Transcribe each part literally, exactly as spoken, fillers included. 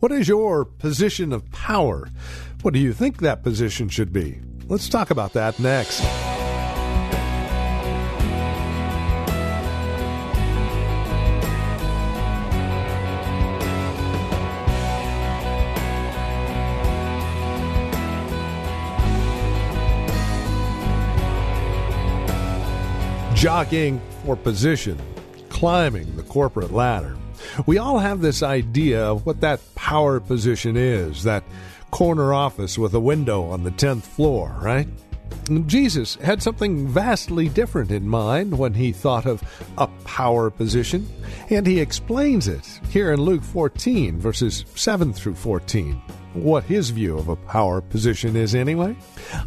What is your position of power? What do you think that position should be? Let's talk about that next. Jockeying for position, climbing the corporate ladder. We all have this idea of what that power position is, that corner office with a window on the tenth floor, right? Jesus had something vastly different in mind when he thought of a power position, and he explains it here in Luke fourteen, verses seven through fourteen, what his view of a power position is anyway.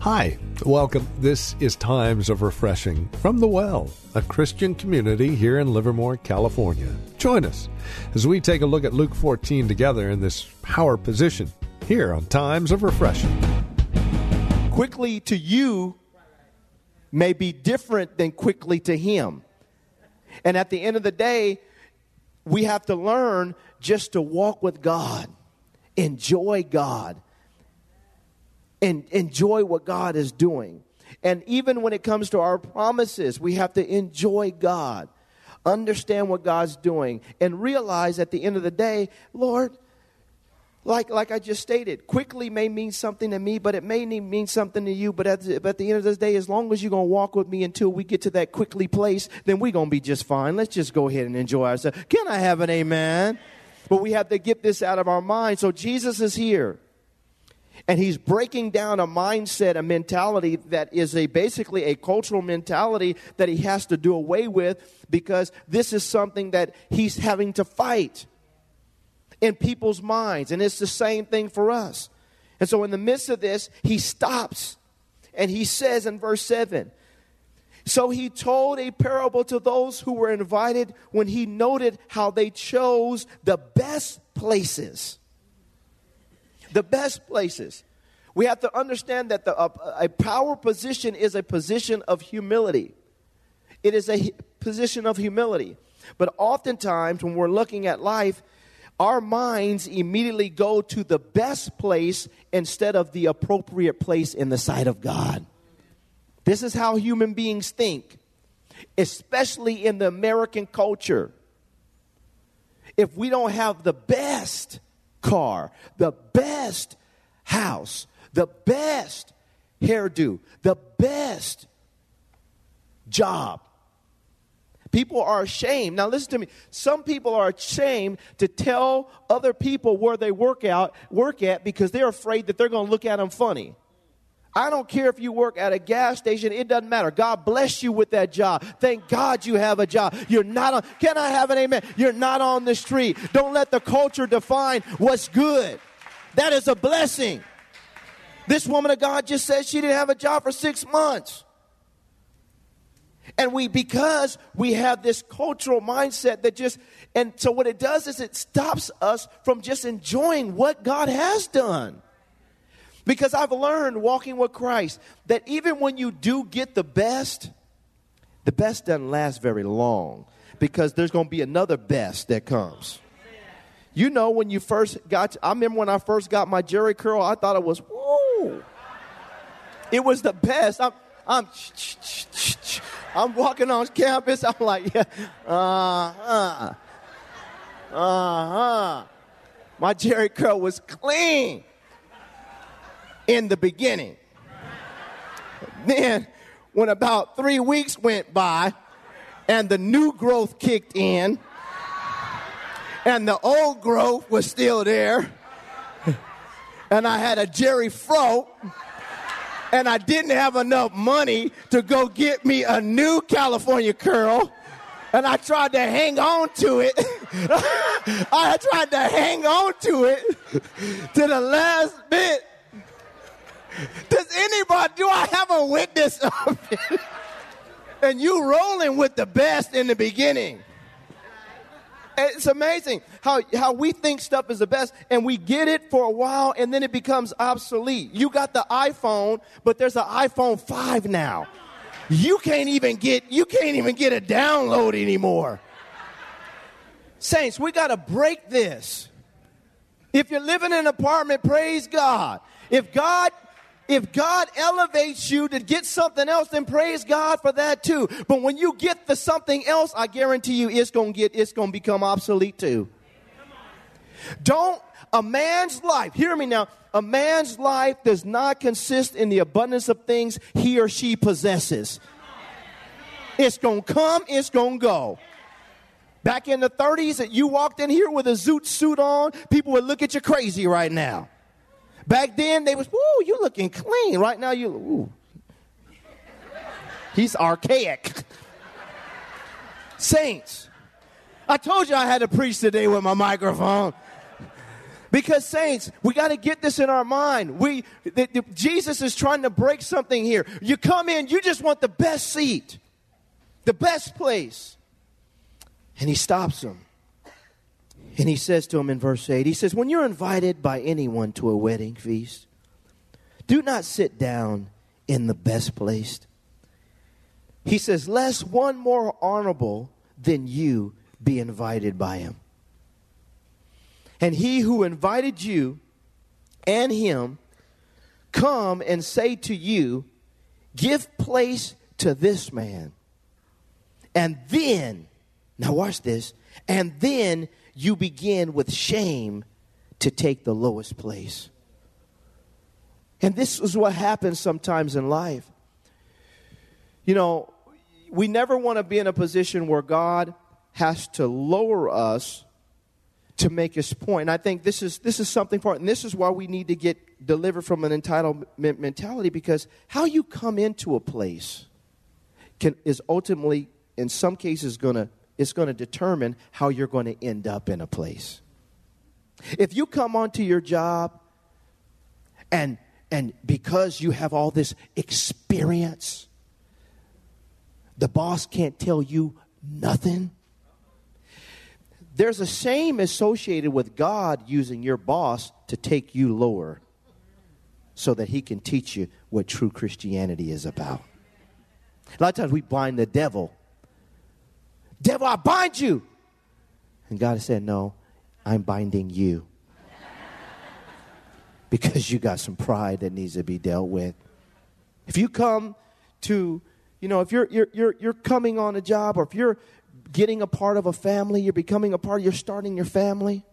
Hi, welcome. This is Times of Refreshing from The Well, a Christian community here in Livermore, California. Join us as we take a look at Luke fourteen together in this power position here on Times of Refreshing. Quickly to you may be different than quickly to him. And at the end of the day, we have to learn just to walk with God, enjoy God, and enjoy what God is doing. And even when it comes to our promises, we have to enjoy God, understand what God's doing, and realize at the end of the day, Lord, Like like I just stated, quickly may mean something to me, but it may mean something to you. But at the, but at the end of this day, as long as you're going to walk with me until we get to that quickly place, then we're going to be just fine. Let's just go ahead and enjoy ourselves. Can I have an amen? But we have to get this out of our mind. So Jesus is here, and he's breaking down a mindset, a mentality that is a basically a cultural mentality that he has to do away with, because this is something that he's having to fight in people's minds. And it's the same thing for us. And so in the midst of this, he stops and he says in verse seven, so he told a parable to those who were invited when he noted how they chose the best places. The best places. We have to understand that the, uh, a power position is a position of humility. It is a position of humility. But oftentimes when we're looking at life, our minds immediately go to the best place instead of the appropriate place in the sight of God. This is how human beings think, especially in the American culture. If we don't have the best car, the best house, the best hairdo, the best job, people are ashamed. Now listen to me. Some people are ashamed to tell other people where they work out, work at, because they're afraid that they're going to look at them funny. I don't care if you work at a gas station. It doesn't matter. God bless you with that job. Thank God you have a job. You're not on, can I have an amen? You're not on the street. Don't let the culture define what's good. That is a blessing. This woman of God just said she didn't have a job for six months. And we, because we have this cultural mindset that just, and so what it does is it stops us from just enjoying what God has done. Because I've learned walking with Christ that even when you do get the best, the best doesn't last very long, because there's going to be another best that comes. You know, when you first got, I remember when I first got my Jerry curl, I thought it was, woo. It was the best. I'm, I'm, I'm walking on campus. I'm like, yeah, uh-huh, uh-huh. My Jerry curl was clean in the beginning. Then when about three weeks went by and the new growth kicked in and the old growth was still there, and I had a Jerry fro, and I didn't have enough money to go get me a new California curl. And I tried to hang on to it. I tried to hang on to it to the last bit. Does anybody, do I have a witness of it? And you rolling with the best in the beginning. It's amazing how, how we think stuff is the best, and we get it for a while, and then it becomes obsolete. You got the iPhone, but there's an iPhone five now. You can't even get you can't even get a download anymore. Saints, we got to break this. If you're living in an apartment, praise God. If God if God elevates you to get something else, then praise God for that too. But when you get the something else, I guarantee you it's going to get it's going to become obsolete too. Don't a man's life, hear me now, a man's life does not consist in the abundance of things he or she possesses. It's going to come, it's going to go. Back in the thirties, you walked in here with a zoot suit on, people would look at you crazy right now. Back then, they was, ooh, you looking clean. Right now, you, ooh. He's archaic. Saints, I told you I had to preach today with my microphone. Because, saints, we got to get this in our mind. We, the, the, Jesus is trying to break something here. You come in, you just want the best seat, the best place. And he stops them. And he says to him in verse eight, he says, when you're invited by anyone to a wedding feast, do not sit down in the best place. He says, lest one more honorable than you be invited by him. And he who invited you and him, come and say to you, give place to this man. And then, now watch this, and then you begin with shame to take the lowest place. And this is what happens sometimes in life. You know, we never want to be in a position where God has to lower us to make his point. And I think this is this is something for it. And this is why we need to get delivered from an entitlement mentality, because how you come into a place can is ultimately, in some cases, going to It's going to determine how you're going to end up in a place. If you come onto your job and and because you have all this experience, the boss can't tell you nothing. There's a shame associated with God using your boss to take you lower so that he can teach you what true Christianity is about. A lot of times we bind the devil. Devil, I bind you. And God said, no, I'm binding you. Because you got some pride that needs to be dealt with. If you come to, you know, if you're you're you're you're coming on a job, or if you're getting a part of a family, you're becoming a part, you're starting your family,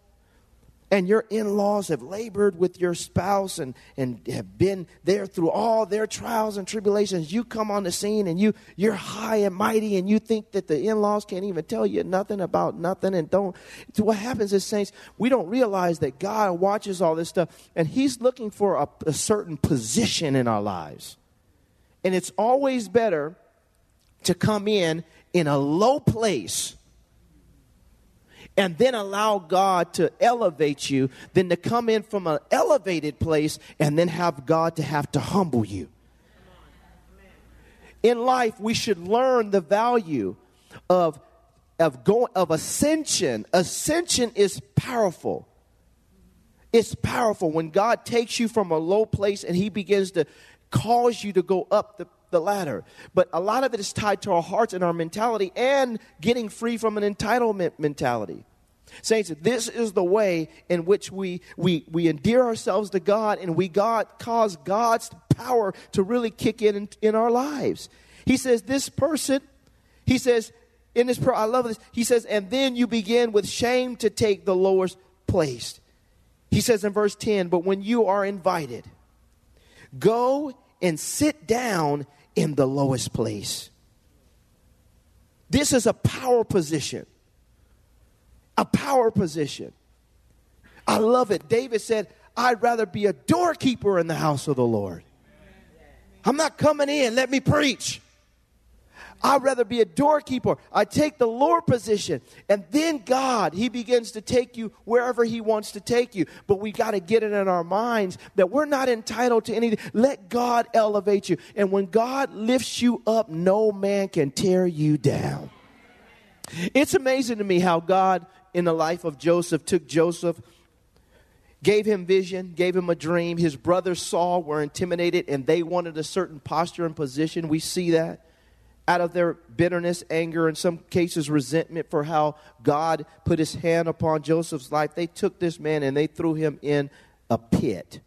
and your in-laws have labored with your spouse and, and have been there through all their trials and tribulations. You come on the scene and you, you're high and mighty, and you think that the in-laws can't even tell you nothing about nothing. And don't. So what happens is, saints, we don't realize that God watches all this stuff, and he's looking for a, a certain position in our lives. And it's always better to come in in a low place and then allow God to elevate you, than to come in from an elevated place and then have God to have to humble you. In life, we should learn the value of of going of ascension. Ascension is powerful. It's powerful when God takes you from a low place and he begins to cause you to go up the the latter. But a lot of it is tied to our hearts and our mentality, and getting free from an entitlement mentality. Saints, this is the way in which we we we endear ourselves to God, and we God cause God's power to really kick in, in in our lives. He says, this person, he says, in this prayer, I love this. He says, and then you begin with shame to take the lowest place. He says in verse ten, but when you are invited, go and sit down in the lowest place. This is a power position. A power position. I love it. David said, I'd rather be a doorkeeper in the house of the Lord. I'm not coming in. Let me preach. I'd rather be a doorkeeper. I take the Lord position. And then God, he begins to take you wherever he wants to take you. But we got to get it in our minds that we're not entitled to anything. Let God elevate you. And when God lifts you up, no man can tear you down. It's amazing to me how God, in the life of Joseph, took Joseph, gave him vision, gave him a dream. His brothers Saul were intimidated, and they wanted a certain posture and position. We see that. Out of their bitterness, anger, in some cases resentment for how God put his hand upon Joseph's life, they took this man and they threw him in a pit.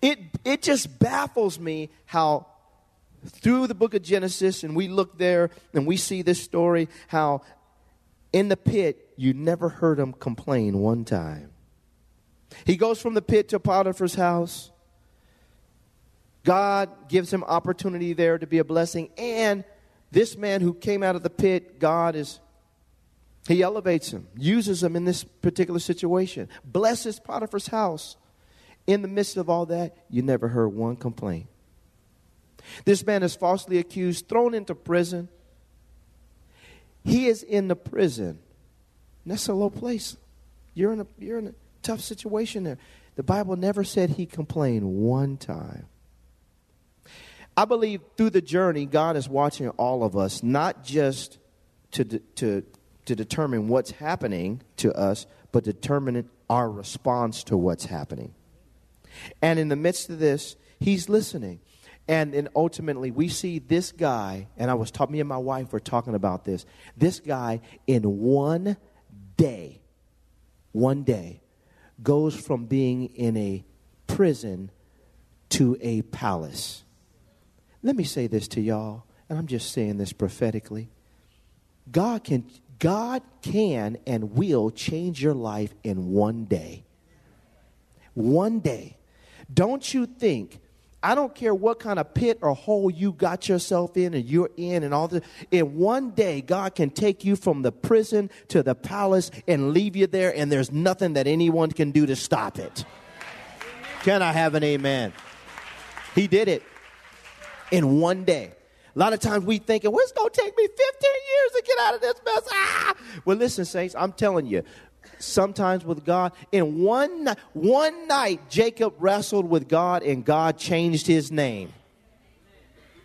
It it just baffles me how through the book of Genesis, and we look there and we see this story, how in the pit you never heard him complain one time. He goes from the pit to Potiphar's house. God gives him opportunity there to be a blessing. And this man who came out of the pit, God is, he elevates him, uses him in this particular situation, blesses Potiphar's house. In the midst of all that, you never heard one complaint. This man is falsely accused, thrown into prison. He is in the prison. And that's a low place. You're in a, you're in a tough situation there. The Bible never said he complained one time. I believe through the journey, God is watching all of us, not just to de- to to determine what's happening to us, but determining our response to what's happening. And in the midst of this, he's listening. And then ultimately, we see this guy, and I was talking, me and my wife were talking about this, this guy in one day, one day, goes from being in a prison to a palace. Let me say this to y'all, and I'm just saying this prophetically. God can, God can and will change your life in one day. One day. Don't you think, I don't care what kind of pit or hole you got yourself in and you're in and all this, in one day God can take you from the prison to the palace and leave you there, and there's nothing that anyone can do to stop it. Can I have an amen? He did it. In one day. A lot of times we thinking, well, it's going to take me fifteen years to get out of this mess. Ah! Well, listen, saints, I'm telling you, sometimes with God, in one, one night, Jacob wrestled with God and God changed his name.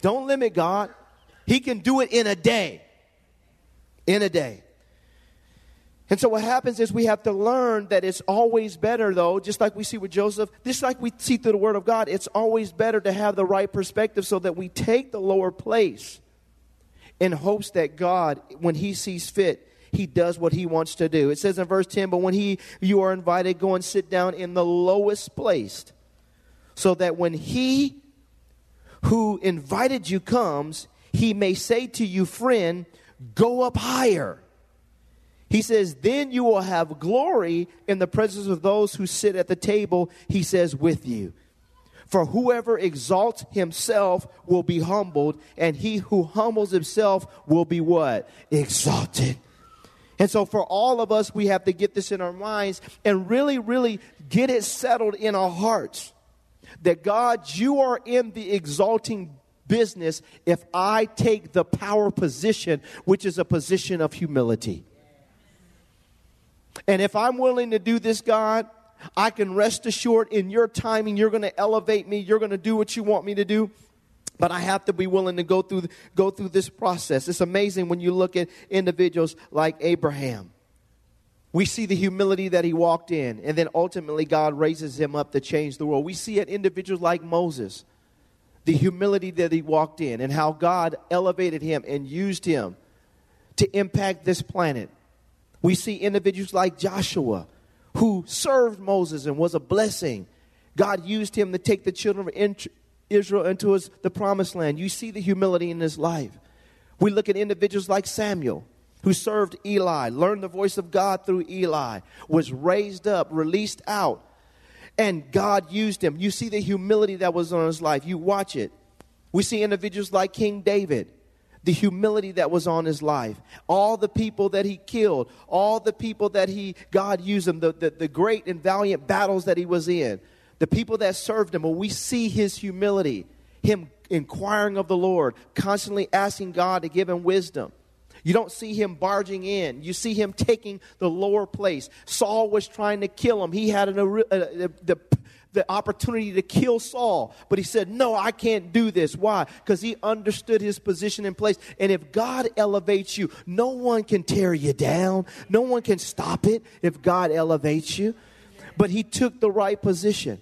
Don't limit God. He can do it in a day. In a day. And so what happens is we have to learn that it's always better, though, just like we see with Joseph, just like we see through the Word of God, it's always better to have the right perspective so that we take the lower place in hopes that God, when he sees fit, he does what he wants to do. It says in verse ten, but when he, you are invited, go and sit down in the lowest place so that when he who invited you comes, he may say to you, friend, go up higher. He says, then you will have glory in the presence of those who sit at the table, he says, with you. For whoever exalts himself will be humbled, and he who humbles himself will be what? Exalted. And so for all of us, we have to get this in our minds and really, really get it settled in our hearts. That God, you are in the exalting business if I take the power position, which is a position of humility. And if I'm willing to do this, God, I can rest assured in your timing, you're going to elevate me. You're going to do what you want me to do. But I have to be willing to go through, go through this process. It's amazing when you look at individuals like Abraham. We see the humility that he walked in. And then ultimately God raises him up to change the world. We see at individuals like Moses, the humility that he walked in and how God elevated him and used him to impact this planet. We see individuals like Joshua, who served Moses and was a blessing. God used him to take the children of Israel into his, the promised land. You see the humility in his life. We look at individuals like Samuel, who served Eli, learned the voice of God through Eli, was raised up, released out, and God used him. You see the humility that was on his life. You watch it. We see individuals like King David. The humility that was on his life. All the people that he killed. All the people that he, God used him. The, the, the great and valiant battles that he was in. The people that served him. Well, we see his humility. Him inquiring of the Lord, constantly asking God to give him wisdom. You don't see him barging in. You see him taking the lower place. Saul was trying to kill him. He had an, a, a, the, the opportunity to kill Saul. But he said, no, I can't do this. Why? Because he understood his position and place. And if God elevates you, no one can tear you down. No one can stop it if God elevates you. But he took the right position.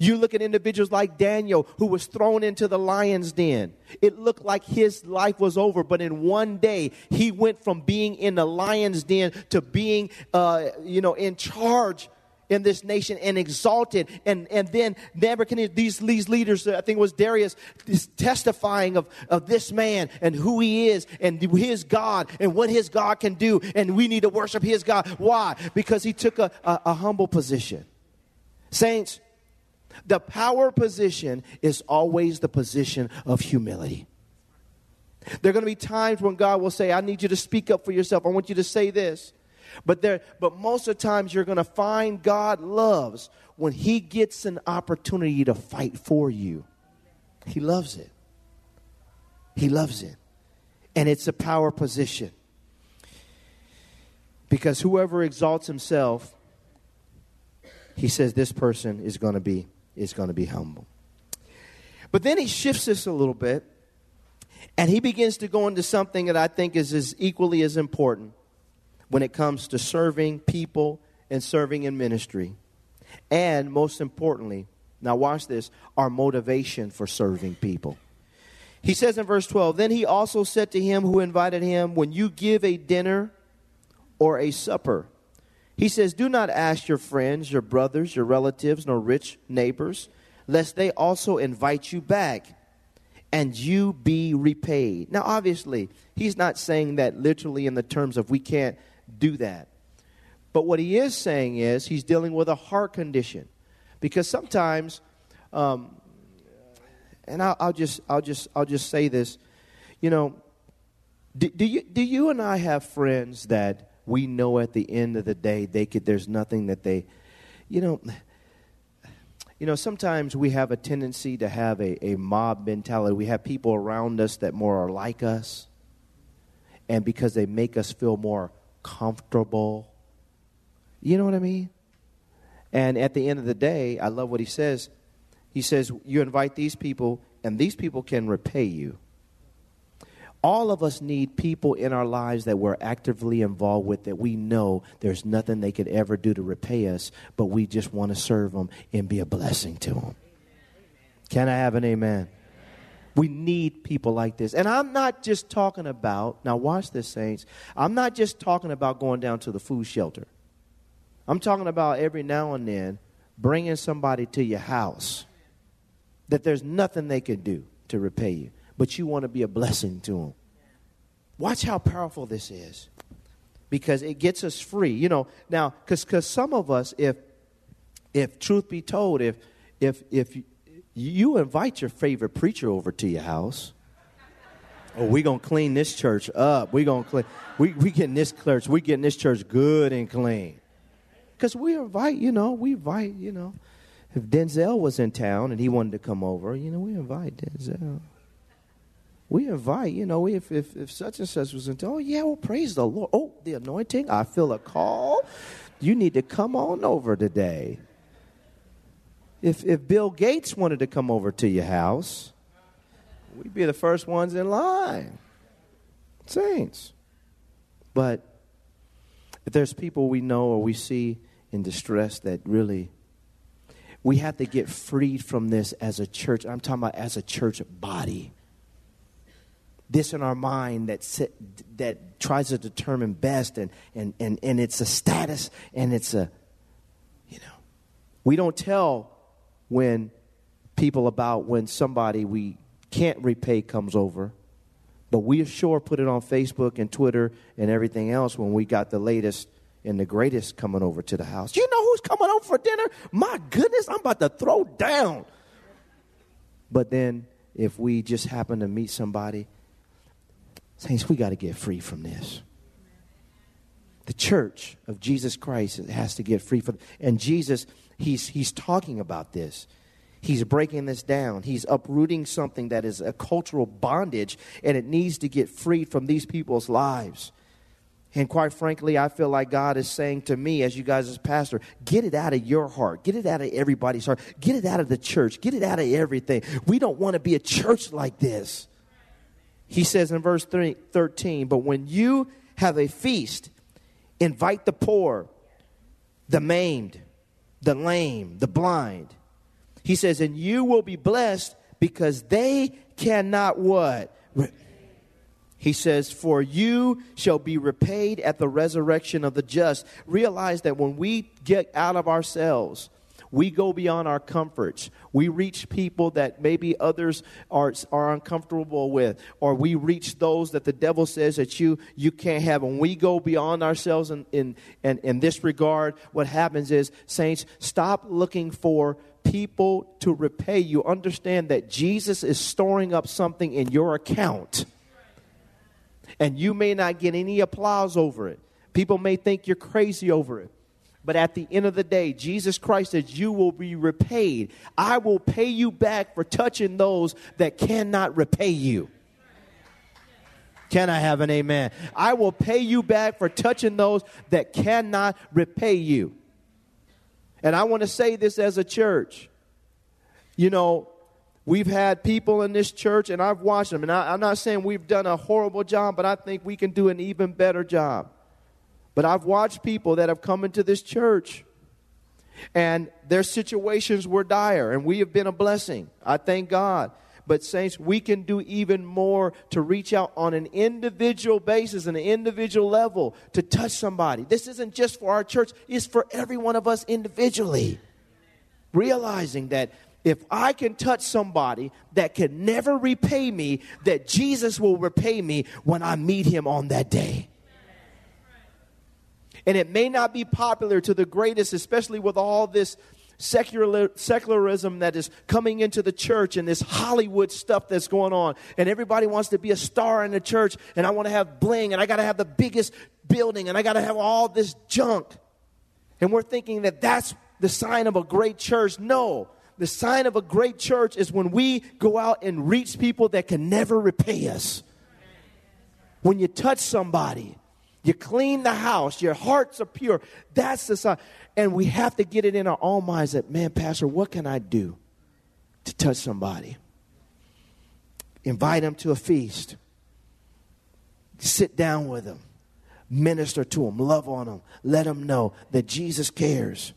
You look at individuals like Daniel, who was thrown into the lion's den. It looked like his life was over, but in one day, he went from being in the lion's den to being, uh, you know, in charge in this nation and exalted. And and then Nebuchadnezzar, these, these leaders, I think it was Darius, is testifying of, of this man and who he is and his God and what his God can do. And we need to worship his God. Why? Because he took a, a, a humble position. Saints, the power position is always the position of humility. There are going to be times when God will say, I need you to speak up for yourself. I want you to say this. But there, but most of the times you're going to find God loves when he gets an opportunity to fight for you. He loves it. He loves it. And it's a power position. Because whoever exalts himself, he says this person is going to be is going to be humble. But then he shifts this a little bit, and he begins to go into something that I think is as equally as important when it comes to serving people and serving in ministry. And most importantly, now watch this, our motivation for serving people. He says in verse twelve, then he also said to him who invited him, when you give a dinner or a supper, he says, do not ask your friends, your brothers, your relatives, nor rich neighbors, lest they also invite you back and you be repaid. Now, obviously, he's not saying that literally in the terms of we can't do that. But what he is saying is he's dealing with a heart condition, because sometimes, um, and I'll, I'll just, I'll just, I'll just say this, you know, do, do you, do you and I have friends that we know at the end of the day they could? There's nothing that they, you know. You know, sometimes we have a tendency to have a, a mob mentality. We have people around us that more are like us. And because they make us feel more comfortable. You know what I mean? And at the end of the day, I love what he says. He says, you invite these people, and these people can repay you. All of us need people in our lives that we're actively involved with, that we know there's nothing they could ever do to repay us, but we just want to serve them and be a blessing to them. Amen. Can I have an amen? Amen? We need people like this. And I'm not just talking about, now watch this, saints, I'm not just talking about going down to the food shelter. I'm talking about every now and then bringing somebody to your house that there's nothing they could do to repay you, but you want to be a blessing to them. Watch how powerful this is, because it gets us free. You know, now, because because some of us, if if truth be told, if if if you, you invite your favorite preacher over to your house, oh, we're gonna clean this church up. We're gonna clean. We we getting this church. We getting this church good and clean. Because we invite, you know, we invite, you know, if Denzel was in town and he wanted to come over, you know, we invite Denzel. We invite, you know, if, if if such and such was into, oh, yeah, well, praise the Lord. Oh, the anointing, I feel a call. You need to come on over today. If if Bill Gates wanted to come over to your house, we'd be the first ones in line. Saints. But if there's people we know or we see in distress that really, we have to get freed from this as a church. I'm talking about as a church body. This in our mind that that tries to determine best, and, and, and, and it's a status, and it's a, you know. We don't tell when people about when somebody we can't repay comes over, but we sure put it on Facebook and Twitter and everything else when we got the latest and the greatest coming over to the house. You know who's coming over for dinner? My goodness, I'm about to throw down. But then if we just happen to meet somebody, saints, we got to get free from this. The church of Jesus Christ has to get free from, and Jesus, he's he's talking about this. He's breaking this down. He's uprooting something that is a cultural bondage, and it needs to get freed from these people's lives. And quite frankly, I feel like God is saying to me as you guys as pastor, get it out of your heart. Get it out of everybody's heart. Get it out of the church. Get it out of everything. We don't want to be a church like this. He says in verse thirteen, but when you have a feast, invite the poor, the maimed, the lame, the blind. He says, and you will be blessed because they cannot what? He says, for you shall be repaid at the resurrection of the just. Realize that when we get out of ourselves, we go beyond our comforts. We reach people that maybe others are are uncomfortable with, or we reach those that the devil says that you you can't have. When we go beyond ourselves in, in, in, in this regard, what happens is, saints, stop looking for people to repay you. Understand that Jesus is storing up something in your account. And you may not get any applause over it. People may think you're crazy over it. But at the end of the day, Jesus Christ says, you will be repaid. I will pay you back for touching those that cannot repay you. Can I have an amen? I will pay you back for touching those that cannot repay you. And I want to say this as a church. You know, we've had people in this church, and I've watched them. And I, I'm not saying we've done a horrible job, but I think we can do an even better job. But I've watched people that have come into this church, and their situations were dire, and we have been a blessing. I thank God. But saints, we can do even more to reach out on an individual basis, an individual level, to touch somebody. This isn't just for our church. It's for every one of us individually. Realizing that if I can touch somebody that can never repay me, that Jesus will repay me when I meet him on that day. And it may not be popular to the greatest, especially with all this secular, secularism that is coming into the church and this Hollywood stuff that's going on. And everybody wants to be a star in the church, and I want to have bling, and I got to have the biggest building, and I got to have all this junk. And we're thinking that that's the sign of a great church. No. The sign of a great church is when we go out and reach people that can never repay us. When you touch somebody, you clean the house, your hearts are pure. That's the sign. And we have to get it in our own minds that, man, Pastor, what can I do to touch somebody? Invite them to a feast. Sit down with them. Minister to them. Love on them. Let them know that Jesus cares.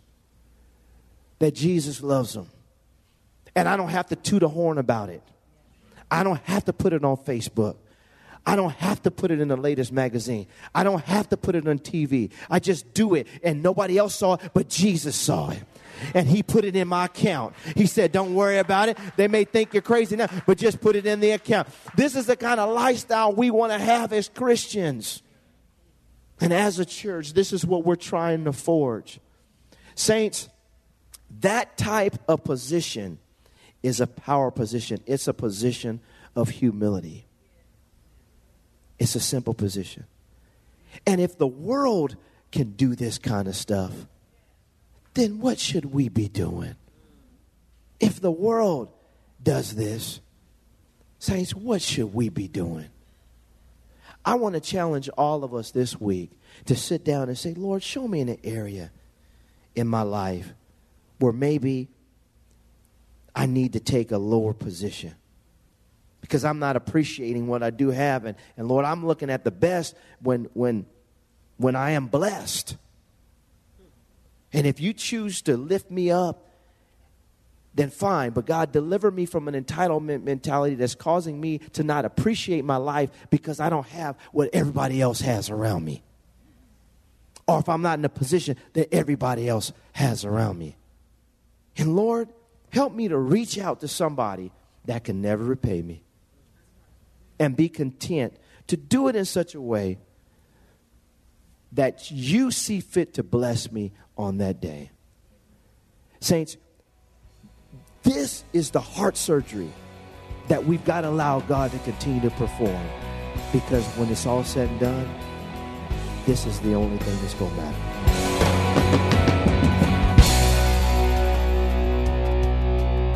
That Jesus loves them. And I don't have to toot a horn about it. I don't have to put it on Facebook. I don't have to put it in the latest magazine. I don't have to put it on T V. I just do it, and nobody else saw it, but Jesus saw it. And he put it in my account. He said, don't worry about it. They may think you're crazy now, but just put it in the account. This is the kind of lifestyle we want to have as Christians. And as a church, this is what we're trying to forge. Saints, that type of position is a power position. It's a position of humility. It's a simple position. And if the world can do this kind of stuff, then what should we be doing? If the world does this, saints, what should we be doing? I want to challenge all of us this week to sit down and say, Lord, show me an area in my life where maybe I need to take a lower position because I'm not appreciating what I do have. And, and Lord, I'm looking at the best when, when, when I am blessed. And if you choose to lift me up, then fine. But God, deliver me from an entitlement mentality that's causing me to not appreciate my life because I don't have what everybody else has around me. Or if I'm not in a position that everybody else has around me. And Lord, help me to reach out to somebody that can never repay me and be content to do it in such a way that you see fit to bless me on that day. Saints, this is the heart surgery that we've got to allow God to continue to perform, because when it's all said and done, this is the only thing that's going to matter.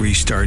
Three-star